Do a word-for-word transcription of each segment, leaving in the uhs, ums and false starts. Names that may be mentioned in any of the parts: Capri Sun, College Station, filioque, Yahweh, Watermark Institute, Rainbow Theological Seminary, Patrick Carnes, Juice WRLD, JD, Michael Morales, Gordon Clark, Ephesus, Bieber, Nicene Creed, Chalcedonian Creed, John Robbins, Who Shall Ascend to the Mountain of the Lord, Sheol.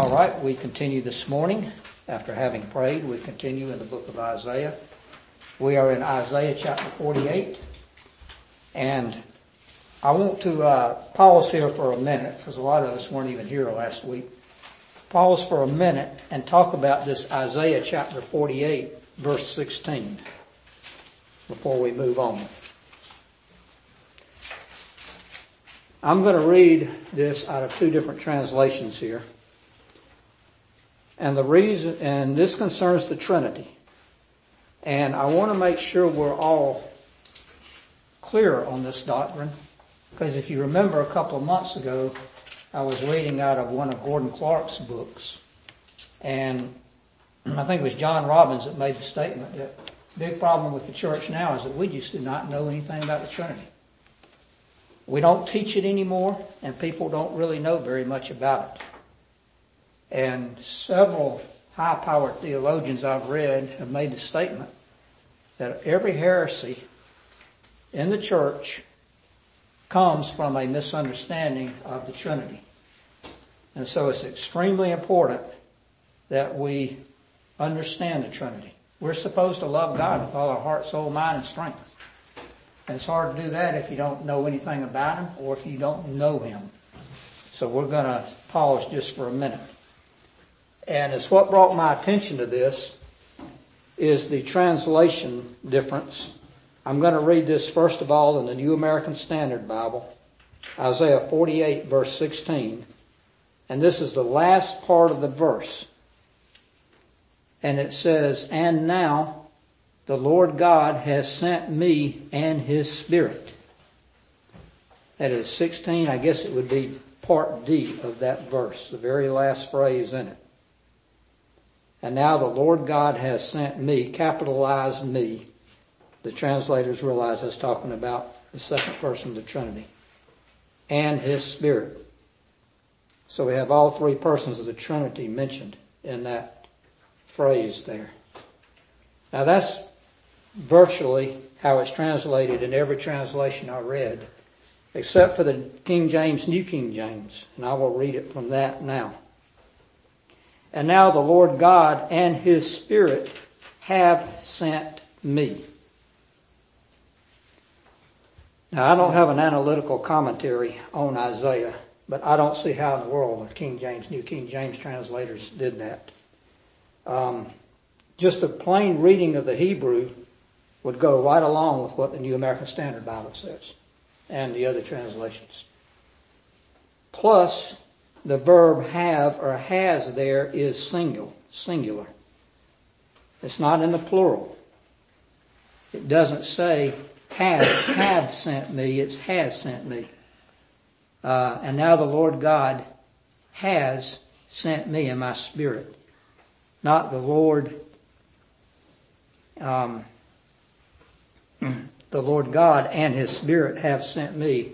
All right, we continue this morning. After having prayed, we continue in the book of Isaiah. We are in Isaiah chapter forty-eight. And I want to uh, pause here for a minute, because a lot of us weren't even here last week. Pause for a minute and talk about this Isaiah chapter forty-eight, verse sixteen, before we move on. I'm going to read this out of two different translations here. And the reason, and this concerns the Trinity. And I want to make sure we're all clear on this doctrine. Because if you remember a couple of months ago, I was reading out of one of Gordon Clark's books. And I think it was John Robbins that made the statement that the big problem with the church now is that we just do not know anything about the Trinity. We don't teach it anymore, and people don't really know very much about it. And several high-powered theologians I've read have made the statement that every heresy in the church comes from a misunderstanding of the Trinity. And so it's extremely important that we understand the Trinity. We're supposed to love God with all our heart, soul, mind, and strength. And it's hard to do that if you don't know anything about Him or if you don't know Him. So we're going to pause just for a minute. And it's what brought my attention to this is the translation difference. I'm going to read this first of all in the New American Standard Bible, Isaiah forty-eight, verse sixteen. And this is the last part of the verse. And it says, "And now the Lord God has sent me and His Spirit." That is sixteen. I guess it would be part D of that verse, the very last phrase in it. And now the Lord God has sent me, capitalized me. The translators realize that's talking about the second person of the Trinity. And His Spirit. So we have all three persons of the Trinity mentioned in that phrase there. Now that's virtually how it's translated in every translation I read, except for the King James, New King James, and I will read it from that now. "And now the Lord God and His Spirit have sent me." Now I don't have an analytical commentary on Isaiah, but I don't see how in the world the King James, New King James translators did that. Um, just a plain reading of the Hebrew would go right along with what the New American Standard Bible says and the other translations. Plus, the verb have or has there is single, singular. It's not in the plural. It doesn't say have, have sent me, it's has sent me. Uh, and now the Lord God has sent me in my Spirit. Not the Lord, um, the Lord God and His Spirit have sent me.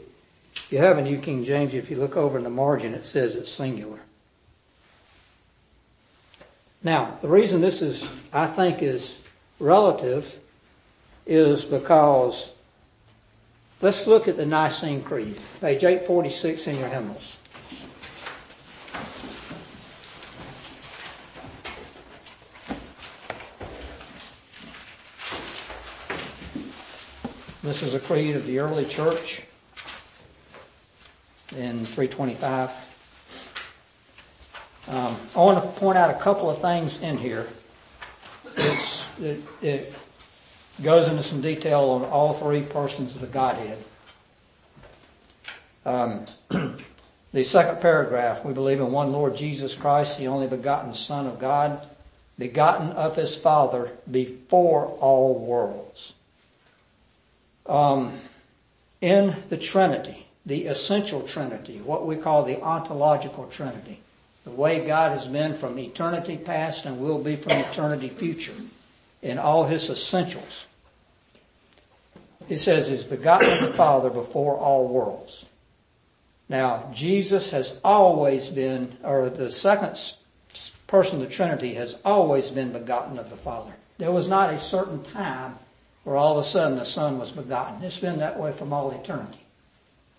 If you have a New King James, if you look over in the margin, it says it's singular. Now, the reason this is, I think, is relative is because let's look at the Nicene Creed, page eight forty-six in your hymnals. This is a creed of the early church in three twenty-five. Um, I want to point out a couple of things in here. It's, it, it goes into some detail on all three persons of the Godhead. Um, the second paragraph, "We believe in one Lord Jesus Christ, the only begotten Son of God, begotten of His Father before all worlds." Um, in the Trinity, the essential Trinity, what we call the ontological Trinity, the way God has been from eternity past and will be from eternity future, in all His essentials. He says He's begotten of the Father before all worlds. Now, Jesus has always been, or the second person of the Trinity has always been begotten of the Father. There was not a certain time where all of a sudden the Son was begotten. It's been that way from all eternity.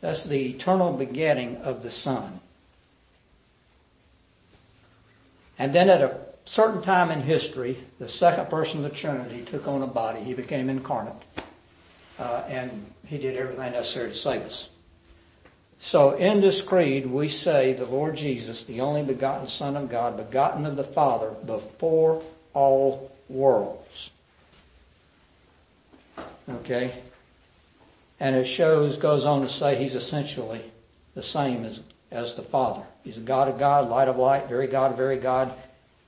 That's the eternal begetting of the Son. And then at a certain time in history, the second person of the Trinity took on a body. He became incarnate. Uh, and he did everything necessary to save us. So in this creed, we say the Lord Jesus, the only begotten Son of God, begotten of the Father before all worlds. Okay? And it shows, goes on to say he's essentially the same as, as the Father. He's a God of God, light of light, very God, very God,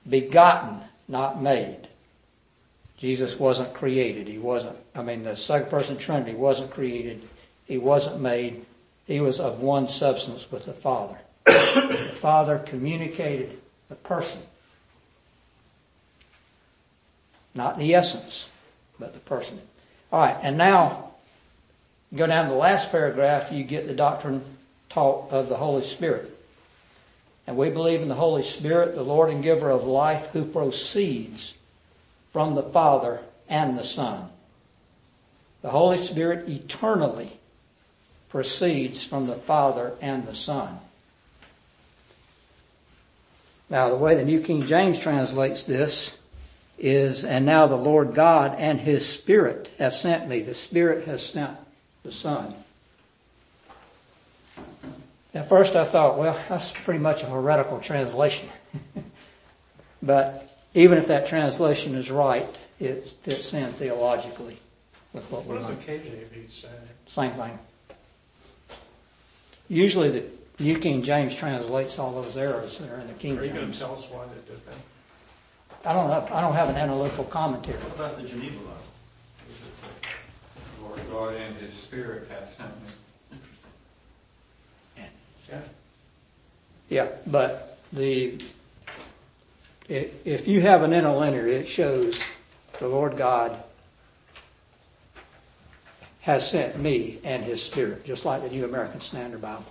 begotten, not made. Jesus wasn't created. He wasn't, I mean, the second person Trinity wasn't created. He wasn't made. He was of one substance with the Father. The Father communicated the person. Not the essence, but the person. All right, and now, go down to the last paragraph, you get the doctrine taught of the Holy Spirit. And we believe in the Holy Spirit, the Lord and giver of life, who proceeds from the Father and the Son. The Holy Spirit eternally proceeds from the Father and the Son. Now, the way the New King James translates this is, and now the Lord God and His Spirit have sent me. The Spirit has sent the Son. At first I thought, well, that's pretty much a heretical translation. But even if that translation is right, it fits in theologically with what, what we're doing. What does the K J V say? Same thing. Usually the New King James translates all those errors that are in the King James. Are you going to tell us why they did that? I don't know. I don't have an analytical commentary. What about the Geneva Law? God and His Spirit has sent me. Yeah. yeah. Yeah, but the it, if you have an interlinear, it shows the Lord God has sent me and His Spirit, just like the New American Standard Bible.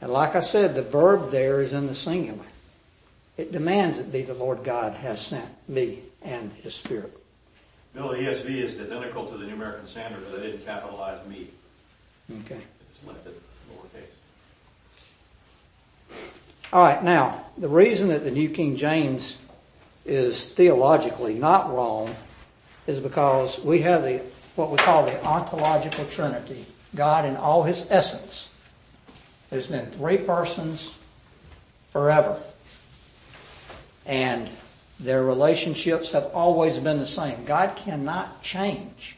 And like I said, the verb there is in the singular. It demands it be the Lord God has sent me and His Spirit. Bill, the E S V is identical to the New American Standard, but they didn't capitalize me. Okay. They just left it lowercase. All right, now, the reason that the New King James is theologically not wrong is because we have the what we call the ontological Trinity, God in all His essence. There's been three persons forever. And their relationships have always been the same. God cannot change.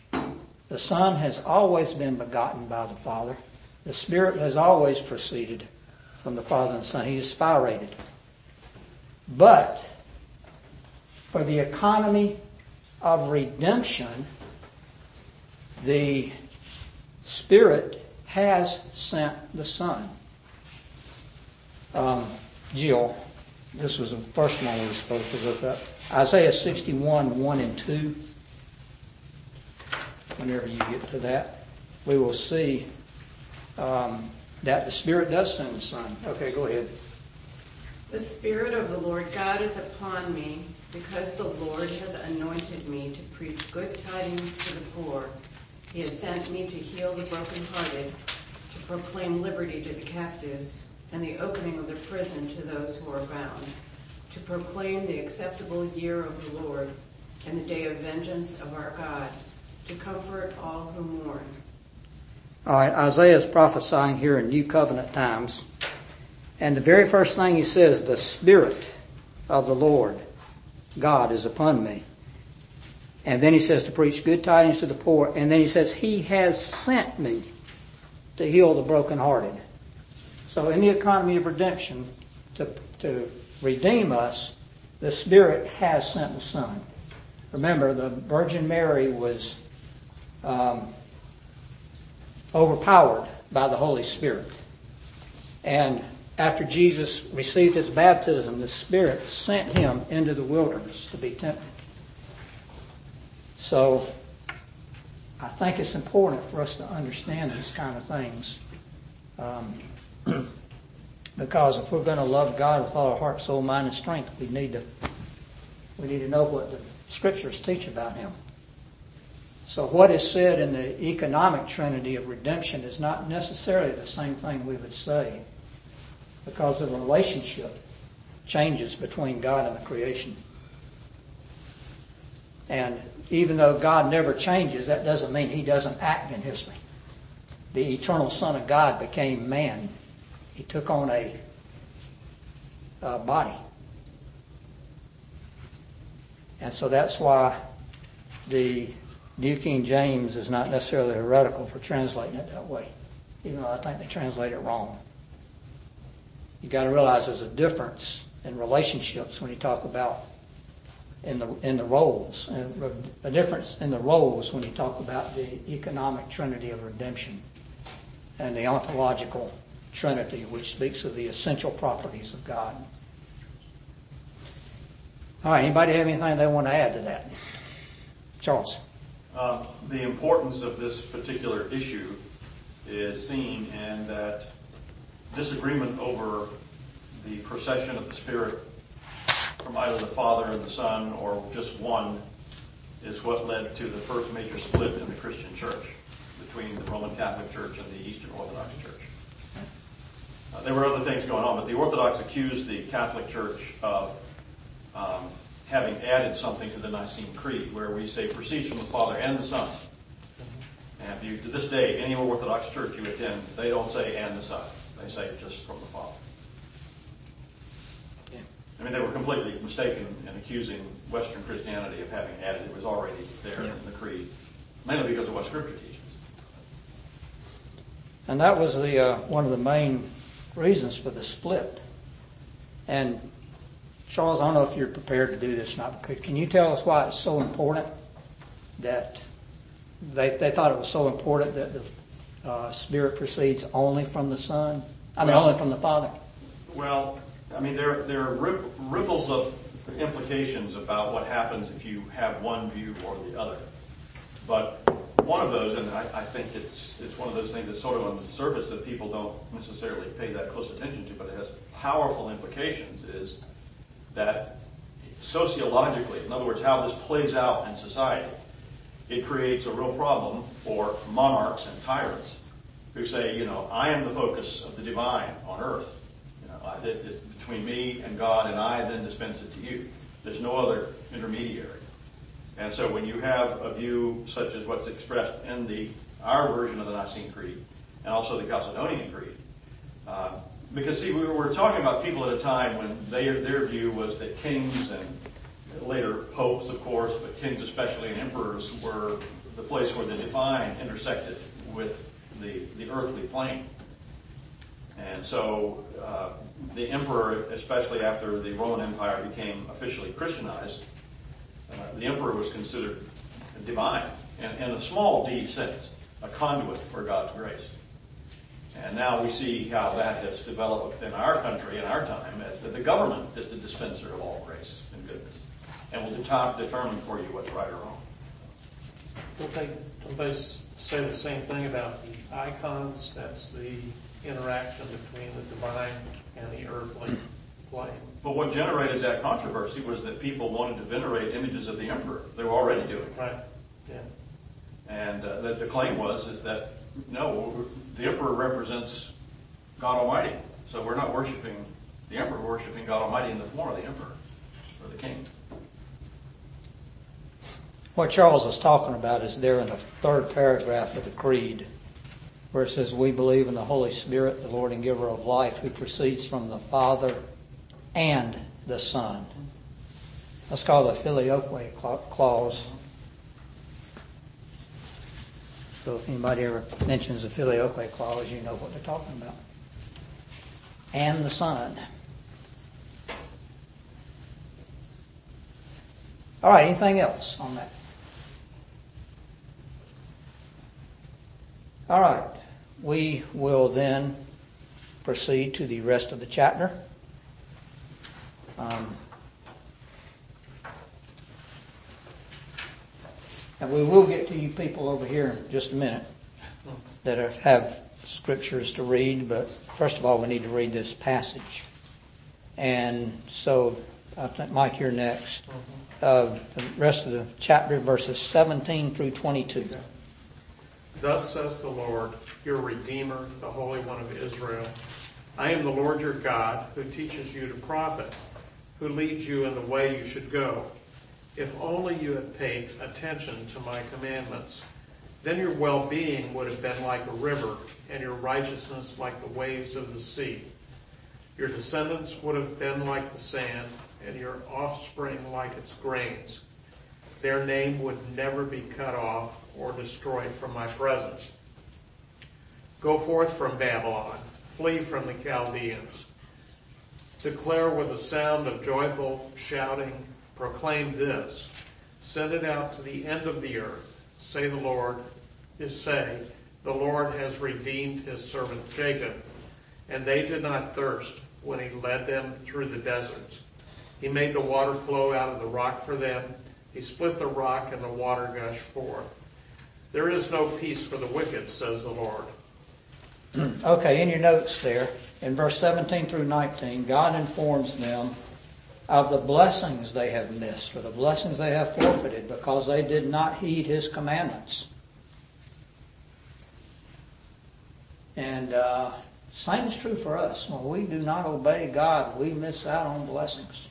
The Son has always been begotten by the Father. The Spirit has always proceeded from the Father and the Son. He is spirated. But for the economy of redemption, the Spirit has sent the Son. Um, Jill. This was the first one we were supposed to look up. Isaiah sixty-one, one and two. Whenever you get to that, we will see um, that the Spirit does send the Son. Okay, go ahead. The Spirit of the Lord God is upon me, because the Lord has anointed me to preach good tidings to the poor. He has sent me to heal the brokenhearted, to proclaim liberty to the captives, and the opening of the prison to those who are bound, to proclaim the acceptable year of the Lord and the day of vengeance of our God, to comfort all who mourn. All right, Isaiah is prophesying here in New Covenant times. And the very first thing he says, the Spirit of the Lord God is upon me. And then he says to preach good tidings to the poor. And then he says, He has sent me to heal the brokenhearted. So in the economy of redemption, to, to redeem us, the Spirit has sent the Son. Remember, the Virgin Mary was um, overpowered by the Holy Spirit. And after Jesus received His baptism, the Spirit sent Him into the wilderness to be tempted. So I think it's important for us to understand these kind of things. Um Because if we're going to love God with all our heart, soul, mind, and strength, we need to we need to know what the Scriptures teach about Him. So what is said in the economic Trinity of redemption is not necessarily the same thing we would say, because the relationship changes between God and the creation. And even though God never changes, that doesn't mean He doesn't act in history. The eternal Son of God became man. He took on a, a body. And so that's why the New King James is not necessarily heretical for translating it that way, even though I think they translate it wrong. You got to realize there's a difference in relationships when you talk about in the in the roles, and a difference in the roles when you talk about the economic trinity of redemption and the ontological trinity, which speaks of the essential properties of God. All right, anybody have anything they want to add to that? Charles. Uh, the importance of this particular issue is seen in that disagreement over the procession of the Spirit from either the Father and the Son or just one is what led to the first major split in the Christian church between the Roman Catholic Church and the Eastern Orthodox Church. Uh, there were other things going on, but the Orthodox accused the Catholic Church of um, having added something to the Nicene Creed, where we say proceeds from the Father and the Son. And if you, to this day, any Orthodox church you attend, they don't say and the Son. They say just from the Father. Yeah. I mean, they were completely mistaken in accusing Western Christianity of having added. It was already there yeah. in the Creed, mainly because of what Scripture teaches. And that was the uh, one of the main reasons for the split. And Charles, I don't know if you're prepared to do this or not, but can you tell us why it's so important that they they thought it was so important that the Uh, Spirit proceeds only from the Son? I mean, well, only from the Father. Well, I mean, there there are rib, ripples of implications about what happens if you have one view or the other. But one of those, and I, I think it's it's one of those things that's sort of on the surface that people don't necessarily pay that close attention to, but it has powerful implications, is that sociologically, in other words, how this plays out in society, it creates a real problem for monarchs and tyrants who say, you know, I am the focus of the divine on earth. You know, it's between me and God, and I then dispense it to you. There's no other intermediary. And so when you have a view such as what's expressed in the our version of the Nicene Creed and also the Chalcedonian Creed, uh, because, see, we were talking about people at a time when they, their view was that kings and later popes, of course, but kings especially and emperors were the place where the divine intersected with the, the earthly plane. And so uh, the emperor, especially after the Roman Empire became officially Christianized, uh, the emperor was considered divine in, in a small d sense, a conduit for God's grace. And now we see how that has developed in our country, in our time, that the government is the dispenser of all grace and goodness, and will determine for you what's right or wrong. Don't they, don't they say the same thing about the icons? That's the interaction between the divine and the earthly plane. But what generated that controversy was that people wanted to venerate images of the emperor. They were already doing it. Right, yeah. And uh, the, the claim was is that, no, the emperor represents God Almighty. So we're not worshiping the emperor, we're worshiping God Almighty in the form of the emperor or the king. What Charles is talking about is there in the third paragraph of the Creed, where it says, we believe in the Holy Spirit, the Lord and giver of life, who proceeds from the Father and the Son. That's called the filioque clause. So if anybody ever mentions the filioque clause, you know what they're talking about. And the Son. All right, anything else on that? All right, we will then proceed to the rest of the chapter. Um, and we will get to you people over here in just a minute that are, have scriptures to read, but first of all, we need to read this passage. And so, I think, Mike, you're next. Uh, the rest of the chapter, verses seventeen through twenty-two. Thus says the Lord, your Redeemer, the Holy One of Israel. I am the Lord your God, who teaches you to profit, who leads you in the way you should go. If only you had paid attention to my commandments, then your well-being would have been like a river and your righteousness like the waves of the sea. Your descendants would have been like the sand and your offspring like its grains. Their name would never be cut off or destroyed from my presence. Go forth from Babylon, flee from the Chaldeans. Declare with a sound of joyful shouting, proclaim this, send it out to the end of the earth. Say the Lord, is say, the Lord has redeemed his servant Jacob, and they did not thirst when he led them through the deserts. He made the water flow out of the rock for them. He split the rock and the water gushed forth. There is no peace for the wicked, says the Lord. Okay, in your notes there, in verse seventeen through nineteen, God informs them of the blessings they have missed, or the blessings they have forfeited because they did not heed his commandments. And uh same is true for us. When we do not obey God, we miss out on blessings.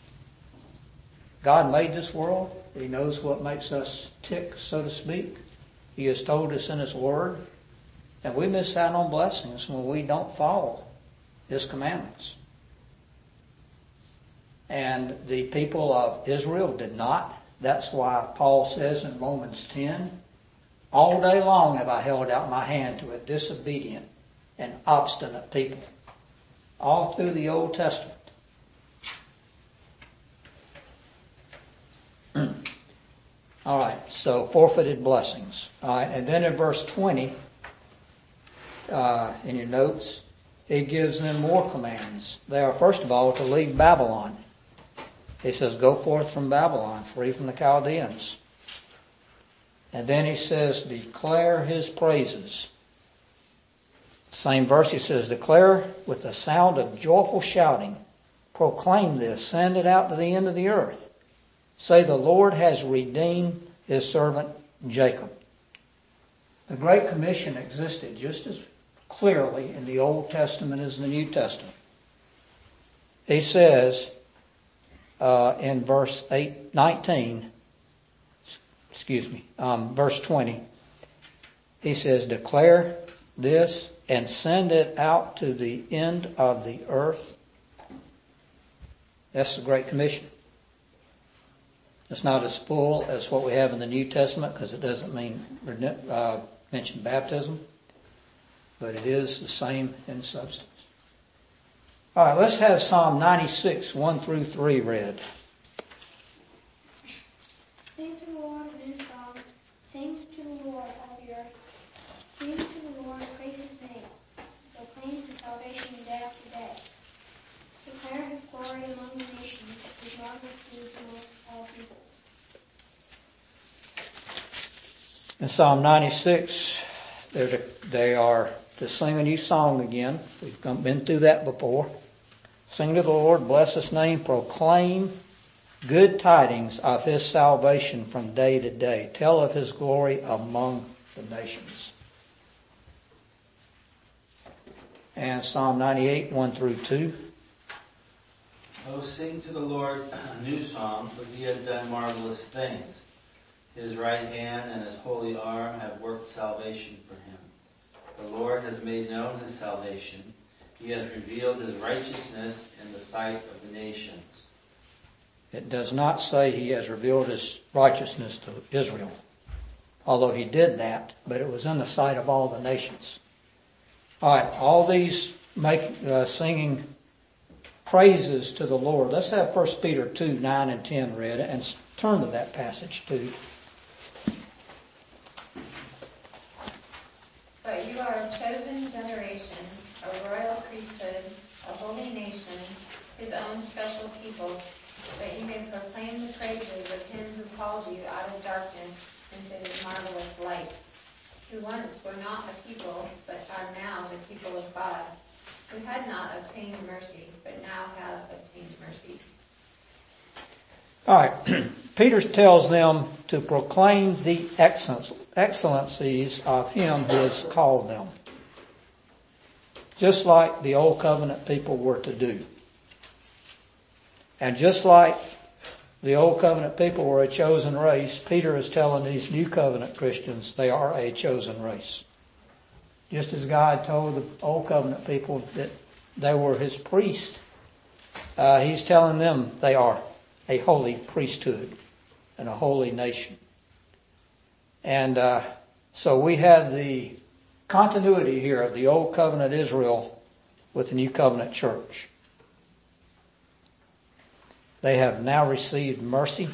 God made this world. He knows what makes us tick, so to speak. He has told us in his word. And we miss out on blessings when we don't follow his commandments. And the people of Israel did not. That's why Paul says in Romans ten, all day long have I held out my hand to a disobedient and obstinate people. All through the Old Testament. All right, so forfeited blessings. All right, and then in verse twenty, uh, in your notes, he gives them more commands. They are, first of all, to leave Babylon. He says, go forth from Babylon, free from the Chaldeans. And then he says, declare his praises. Same verse, he says, declare with the sound of joyful shouting. Proclaim this, send it out to the end of the earth. Say, the Lord has redeemed his servant Jacob. The Great Commission existed just as clearly in the Old Testament as in the New Testament. He says uh, in verse eight, nineteen, excuse me, um, verse twenty, he says, declare this and send it out to the end of the earth. That's the Great Commission. It's not as full as what we have in the New Testament because it doesn't mean uh, mention baptism, but it is the same in substance. All right, let's have Psalm ninety-six, one through three read. Sing to the Lord a new song. Sing to the Lord, all the earth. Sing to the Lord, praise his name. Proclaim his salvation day after day. Declare his glory among the nations, his marvelous deeds among all people. In Psalm ninety-six, they're to, they are to sing a new song again. We've come, been through that before. Sing to the Lord, bless his name, proclaim good tidings of his salvation from day to day. Tell of his glory among the nations. And Psalm ninety-eight, one through two. Oh, sing to the Lord a new song, for he has done marvelous things. His right hand and his holy arm have worked salvation for him. The Lord has made known his salvation. He has revealed his righteousness in the sight of the nations. It does not say he has revealed his righteousness to Israel, although he did that, but it was in the sight of all the nations. All right, all these make uh, singing praises to the Lord. Let's have First Peter two, nine and ten read and turn to that passage too. But you are a chosen generation, a royal priesthood, a holy nation, his own special people, that you may proclaim the praises of him who called you out of darkness into his marvelous light, who once were not a people, but are now the people of God, who had not obtained mercy, but now have obtained mercy. All right. Peter tells them to proclaim the excellencies of him who has called them, just like the Old Covenant people were to do. And just like the Old Covenant people were a chosen race, Peter is telling these New Covenant Christians they are a chosen race. Just as God told the Old Covenant people that they were his priest, uh, he's telling them they are a holy priesthood and a holy nation. And uh, so we have the continuity here of the Old Covenant Israel with the New Covenant church. They have now received mercy.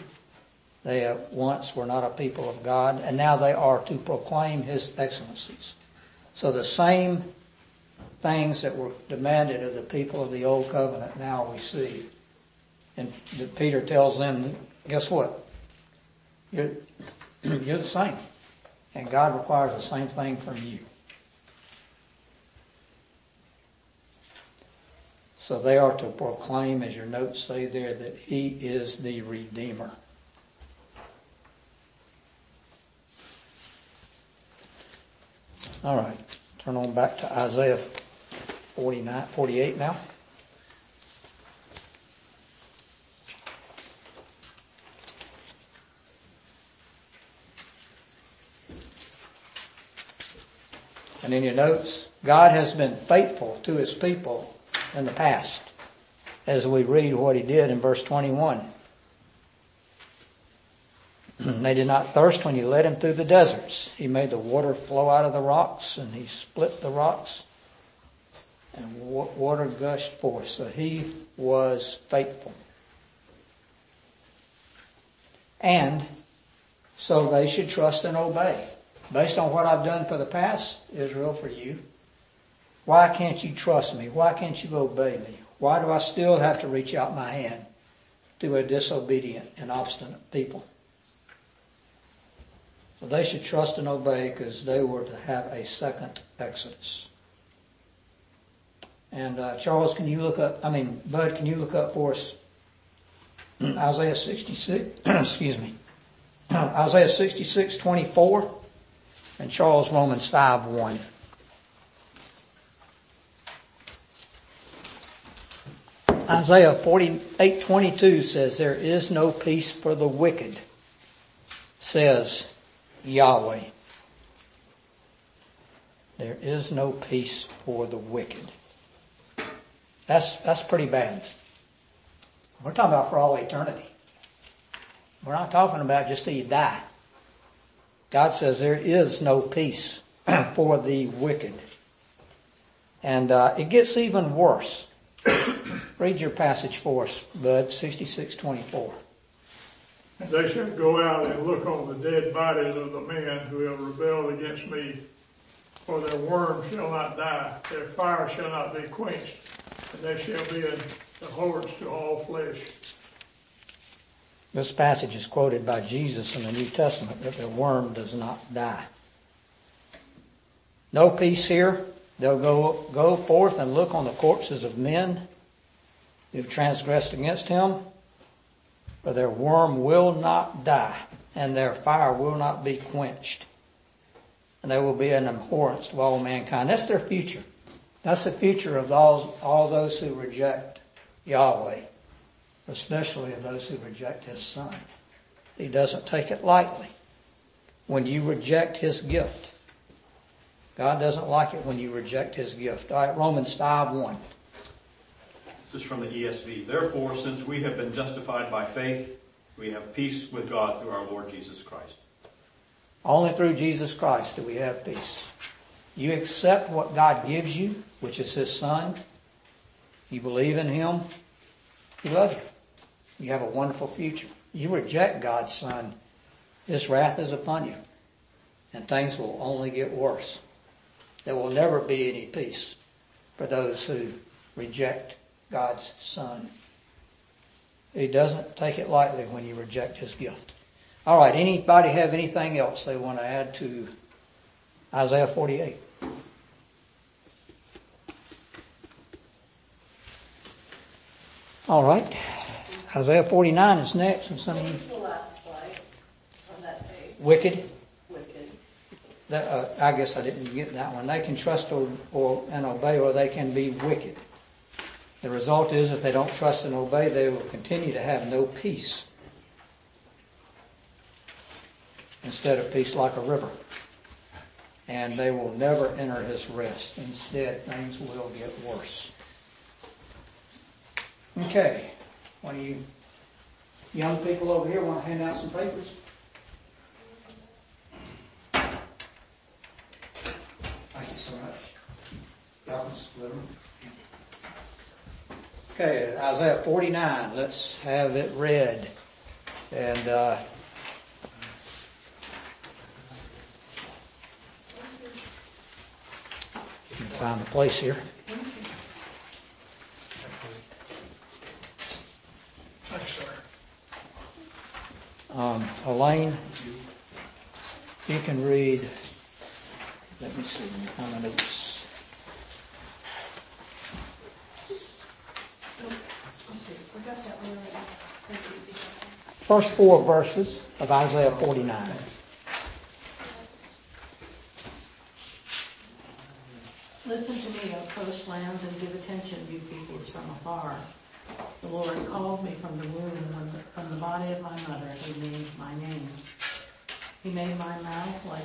They have once were not a people of God, and now they are to proclaim his excellencies. So the same things that were demanded of the people of the Old Covenant now we see. And Peter tells them, guess what? You're, you're the same. And God requires the same thing from you. So they are to proclaim, as your notes say there, that he is the Redeemer. All right, turn on back to Isaiah forty-nine, forty-eight now. And in your notes, God has been faithful to his people in the past, as we read what he did in verse twenty-one. They did not thirst when he led him through the deserts. He made the water flow out of the rocks, and he split the rocks, and water gushed forth. So he was faithful. And so they should trust and obey. Based on what I've done for the past, Israel, for you, why can't you trust me? Why can't you obey me? Why do I still have to reach out my hand to a disobedient and obstinate people? So they should trust and obey, because they were to have a second Exodus. And uh, Charles, can you look up, I mean, Bud, can you look up for us Isaiah sixty-six, excuse me, Isaiah sixty-six twenty-four, and Charles, Romans five one. Isaiah forty-eight twenty-two says, there is no peace for the wicked, says Yahweh. There is no peace for the wicked. That's, that's pretty bad. We're talking about for all eternity. We're not talking about just till you die. God says there is no peace for the wicked. And uh, it gets even worse. Read your passage for us, Bud, sixty-six twenty-four. They shall go out and look on the dead bodies of the men who have rebelled against me, for their worm shall not die, their fire shall not be quenched, and they shall be the hordes to all flesh. This passage is quoted by Jesus in the New Testament, that the worm does not die. No peace here. They'll go, go forth and look on the corpses of men who've transgressed against him, for their worm will not die, and their fire will not be quenched. And they will be an abhorrence to all mankind. That's their future. That's the future of all, all those who reject Yahweh, especially of those who reject his son. He doesn't take it lightly. When you reject his gift, God doesn't like it when you reject his gift. All right, Romans five one. This is from the E S V. Therefore, since we have been justified by faith, we have peace with God through our Lord Jesus Christ. Only through Jesus Christ do we have peace. You accept what God gives you, which is his son. You believe in him. He loves you. You have a wonderful future. You reject God's son, his wrath is upon you, and things will only get worse. There will never be any peace for those who reject God's son. He doesn't take it lightly when you reject his gift. All right, anybody have anything else they want to add to Isaiah forty-eight? All right, Isaiah forty-nine is next. And some of you... the last slide on that page. Wicked. That, uh, I guess I didn't get that one. They can trust or, or and obey, or they can be wicked. The result is if they don't trust and obey, they will continue to have no peace instead of peace like a river. And they will never enter his rest. Instead, things will get worse. Okay. One of you young people over here want to hand out some papers? Thank you so much. Y'all can split them. Okay, Isaiah forty-nine. Let's have it read. And, uh, find the place here. Um, Elaine, you can read. Let me see. Let me find my notes. First four verses of Isaiah forty-nine. Listen to me, O coast lands, and give attention, you peoples from afar. The Lord called me from the womb, from the body of my mother, he named my name. He made my mouth like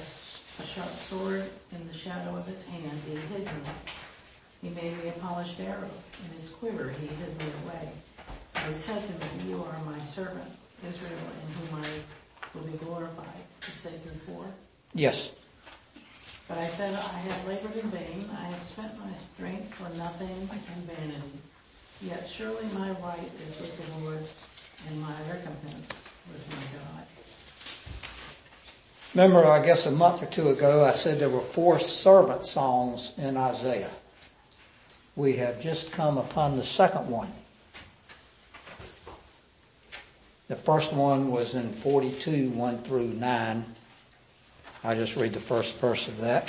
a sharp sword in the shadow of his hand, he hid me. He made me a polished arrow, in his quiver he hid me away. He said to me, you are my servant, Israel, in whom I will be glorified. You say through four? Yes. But I said, I have labored in vain, I have spent my strength for nothing and vanity. Yet surely my right is with the Lord, and my recompense with my God. Remember, I guess a month or two ago, I said there were four servant songs in Isaiah. We have just come upon the second one. The first one was in forty-two, one through nine. I just read the first verse of that.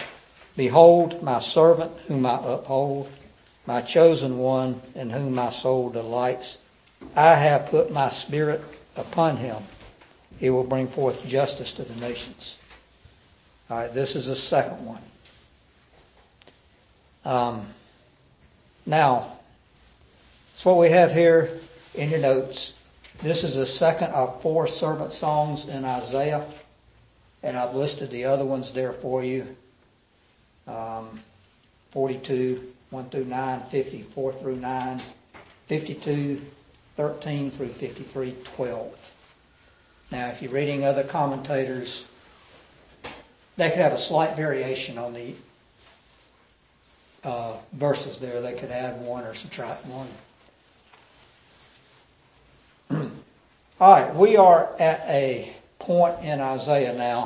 Behold, my servant whom I uphold, my chosen one in whom my soul delights. I have put my spirit upon him. He will bring forth justice to the nations. All right, this is the second one. Um, now, that's what we have here in your notes. This is the second of four servant songs in Isaiah. And I've listed the other ones there for you. Um, forty-two, one through nine, fifty, four through nine, fifty-two, thirteen through fifty-three, twelve. Now, if you're reading other commentators, they could have a slight variation on the uh, verses there. They could add one or subtract one. All right, we are at a point in Isaiah now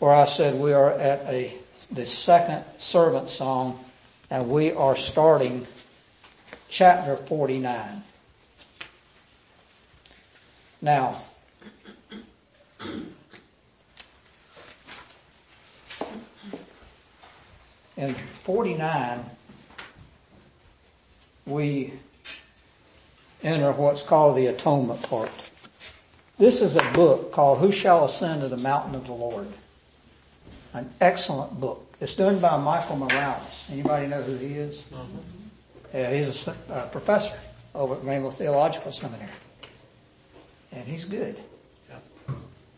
where I said we are at a the second servant song, and we are starting chapter forty-nine. Now, in forty-nine, we enter what's called the atonement part. This is a book called Who Shall Ascend to the Mountain of the Lord? An excellent book. It's done by Michael Morales. Anybody know who he is? Mm-hmm. Yeah, he's a uh, professor over at Rainbow Theological Seminary. And he's good. Yep.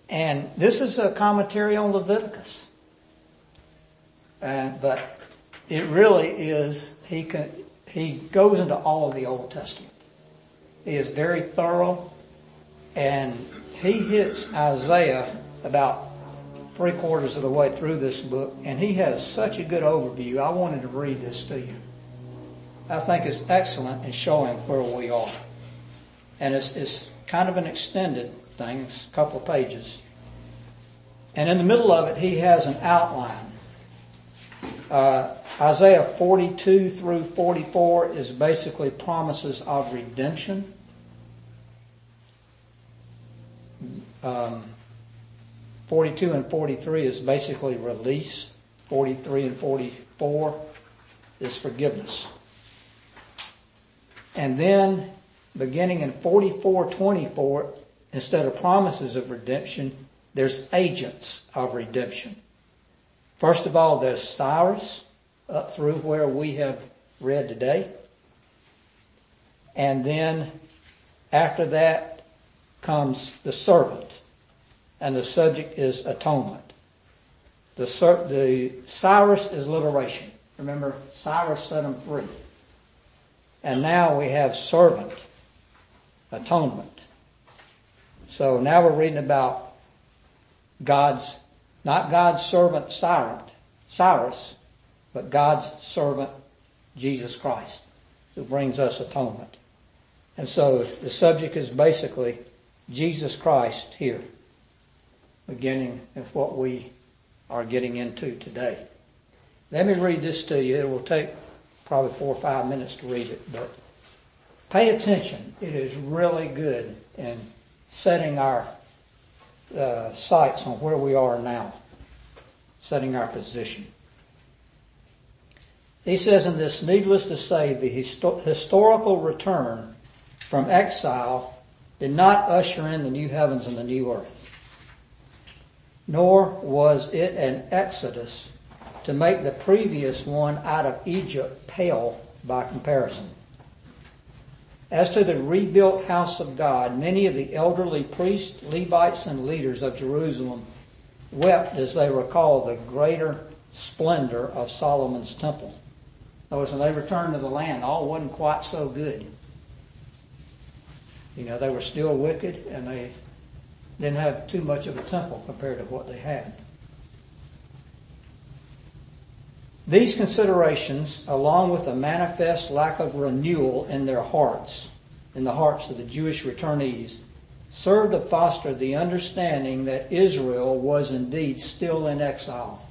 And this is a commentary on Leviticus. And, but it really is, he can, he goes into all of the Old Testament. He is very thorough. And he hits Isaiah about three quarters of the way through this book, and he has such a good overview. I wanted to read this to you. I think it's excellent in showing where we are. And it's, it's kind of an extended thing, it's a couple of pages. And in the middle of it, he has an outline. Uh, Isaiah forty-two through forty-four is basically promises of redemption. Um, forty-two and forty-three is basically release. forty-three and forty-four is forgiveness. And then, beginning in forty-four twenty-four, instead of promises of redemption, there's agents of redemption. First of all, there's Cyrus, up through where we have read today. And then after that comes the servant, and the subject is atonement. The, the Cyrus is liberation. Remember, Cyrus set them free. And now we have servant, atonement. So now we're reading about God's, not God's servant Cyrus, but God's servant Jesus Christ, who brings us atonement. And so the subject is basically Jesus Christ here, beginning with what we are getting into today. Let me read this to you. It will take probably four or five minutes to read it, but pay attention. It is really good in setting our uh, sights on where we are now, setting our position. He says in this, needless to say, the histo- historical return from exile did not usher in the new heavens and the new earth, nor was it an exodus to make the previous one out of Egypt pale by comparison. As to the rebuilt house of God, many of the elderly priests, Levites, and leaders of Jerusalem wept as they recalled the greater splendor of Solomon's temple. Notice when they returned to the land, all wasn't quite so good. You know, they were still wicked, and they didn't have too much of a temple compared to what they had. These considerations, along with a manifest lack of renewal in their hearts, in the hearts of the Jewish returnees, served to foster the understanding that Israel was indeed still in exile.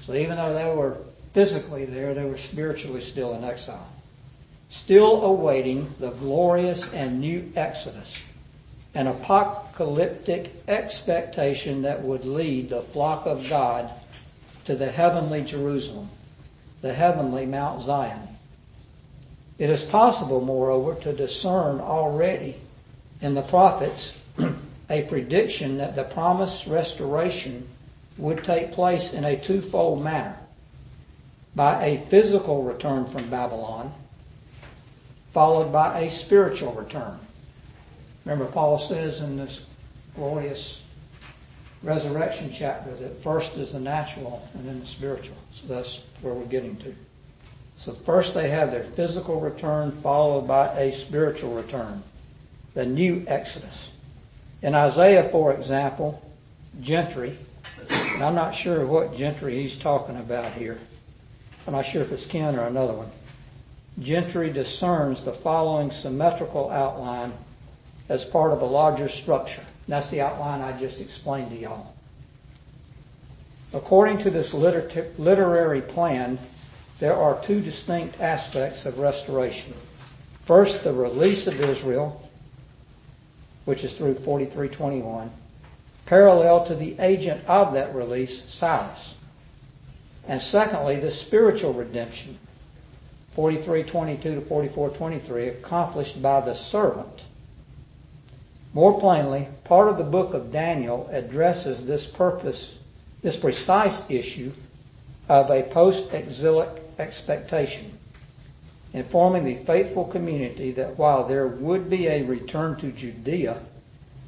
So even though they were physically there, they were spiritually still in exile, still awaiting the glorious and new exodus, an apocalyptic expectation that would lead the flock of God to the heavenly Jerusalem, the heavenly Mount Zion. It is possible, moreover, to discern already in the prophets a prediction that the promised restoration would take place in a twofold manner, by a physical return from Babylon, followed by a spiritual return. Remember, Paul says in this glorious resurrection chapter that first is the natural and then the spiritual. So that's where we're getting to. So first they have their physical return followed by a spiritual return, the new exodus. In Isaiah, for example, gentry, and I'm not sure what gentry he's talking about here. I'm not sure if it's Ken or another one. Gentry discerns the following symmetrical outline as part of a larger structure. And that's the outline I just explained to y'all. According to this liter- literary plan, there are two distinct aspects of restoration. First, the release of Israel, which is through forty-three twenty-one, parallel to the agent of that release, Cyrus. And secondly, the spiritual redemption, forty-three twenty-two to forty-four twenty-three, accomplished by the servant. More plainly, part of the book of Daniel addresses this purpose, this precise issue of a post-exilic expectation, informing the faithful community that while there would be a return to Judea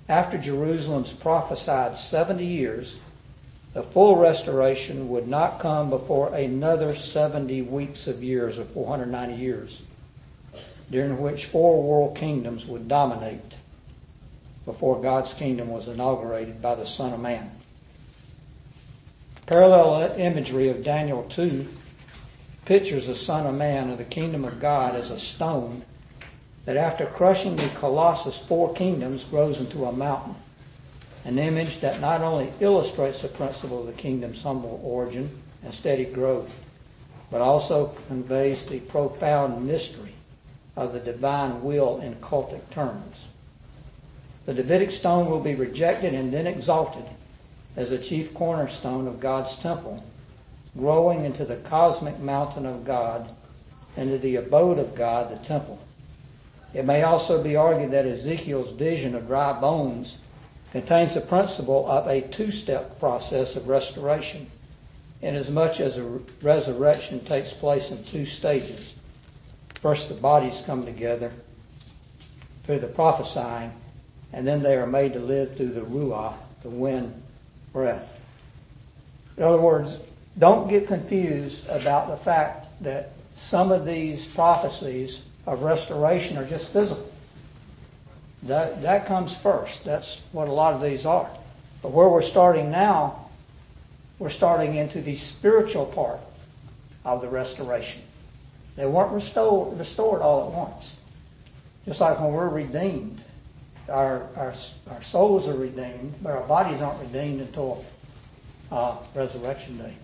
after Jerusalem's prophesied seventy years, the full restoration would not come before another seventy weeks of years, or four hundred ninety years, during which four world kingdoms would dominate, before God's kingdom was inaugurated by the Son of Man. Parallel imagery of Daniel two pictures the Son of Man of the kingdom of God as a stone that after crushing the colossus four kingdoms grows into a mountain, an image that not only illustrates the principle of the kingdom's humble origin and steady growth, but also conveys the profound mystery of the divine will in cultic terms. The Davidic stone will be rejected and then exalted as the chief cornerstone of God's temple, growing into the cosmic mountain of God, into the abode of God, the temple. It may also be argued that Ezekiel's vision of dry bones contains the principle of a two-step process of restoration, inasmuch as a resurrection takes place in two stages. First, the bodies come together, through the prophesying, and then they are made to live through the ruah, the wind breath. In other words, don't get confused about the fact that some of these prophecies of restoration are just physical. That that comes first. That's what a lot of these are. But where we're starting now, we're starting into the spiritual part of the restoration. They weren't restored, restored all at once. Just like when we're redeemed, our our, our souls are redeemed, but our bodies aren't redeemed until uh, Resurrection Day.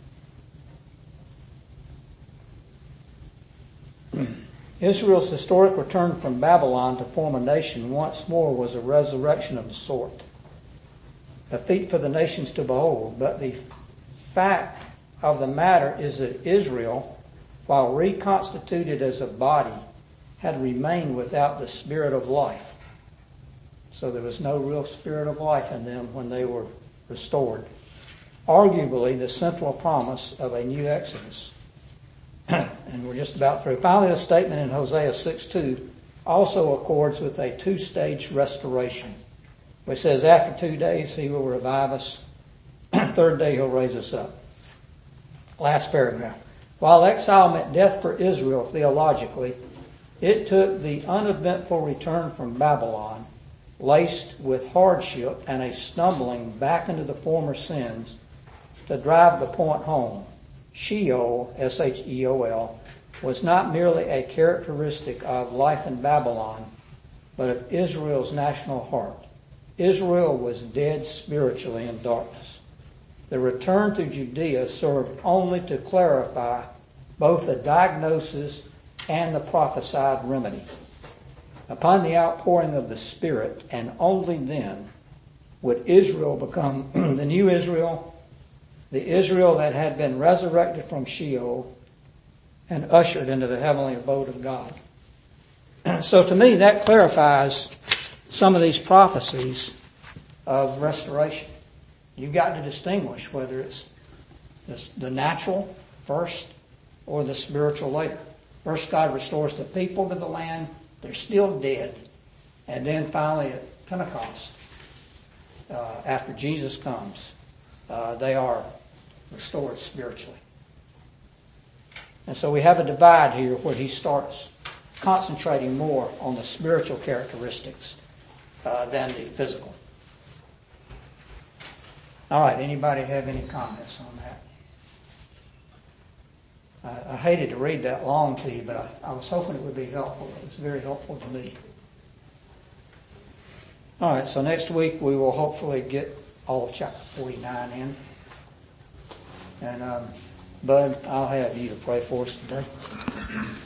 Israel's historic return from Babylon to form a nation once more was a resurrection of a sort, a feat for the nations to behold. But the fact of the matter is that Israel, while reconstituted as a body, had remained without the spirit of life. So there was no real spirit of life in them when they were restored. Arguably the central promise of a new Exodus. And we're just about through. Finally, the statement in Hosea six two also accords with a two-stage restoration, which says, after two days he will revive us. Third day he'll raise us up. Last paragraph. While exile meant death for Israel theologically, it took the uneventful return from Babylon, laced with hardship and a stumbling back into the former sins, to drive the point home. Sheol, S H E O L, was not merely a characteristic of life in Babylon, but of Israel's national heart. Israel was dead spiritually in darkness. The return to Judea served only to clarify both the diagnosis and the prophesied remedy. Upon the outpouring of the Spirit, and only then, would Israel become the new Israel, the Israel that had been resurrected from Sheol and ushered into the heavenly abode of God. So to me, that clarifies some of these prophecies of restoration. You've got to distinguish whether it's the natural first or the spiritual later. First, God restores the people to the land. They're still dead. And then finally at Pentecost, uh, after Jesus comes, uh, they are restored spiritually. And so we have a divide here where he starts concentrating more on the spiritual characteristics uh, than the physical. All right, anybody have any comments on that? I, I hated to read that long to you, but I, I was hoping it would be helpful. It was very helpful to me. All right, so next week we will hopefully get all of chapter forty-nine in. And um, Bud, I'll have you to pray for us today.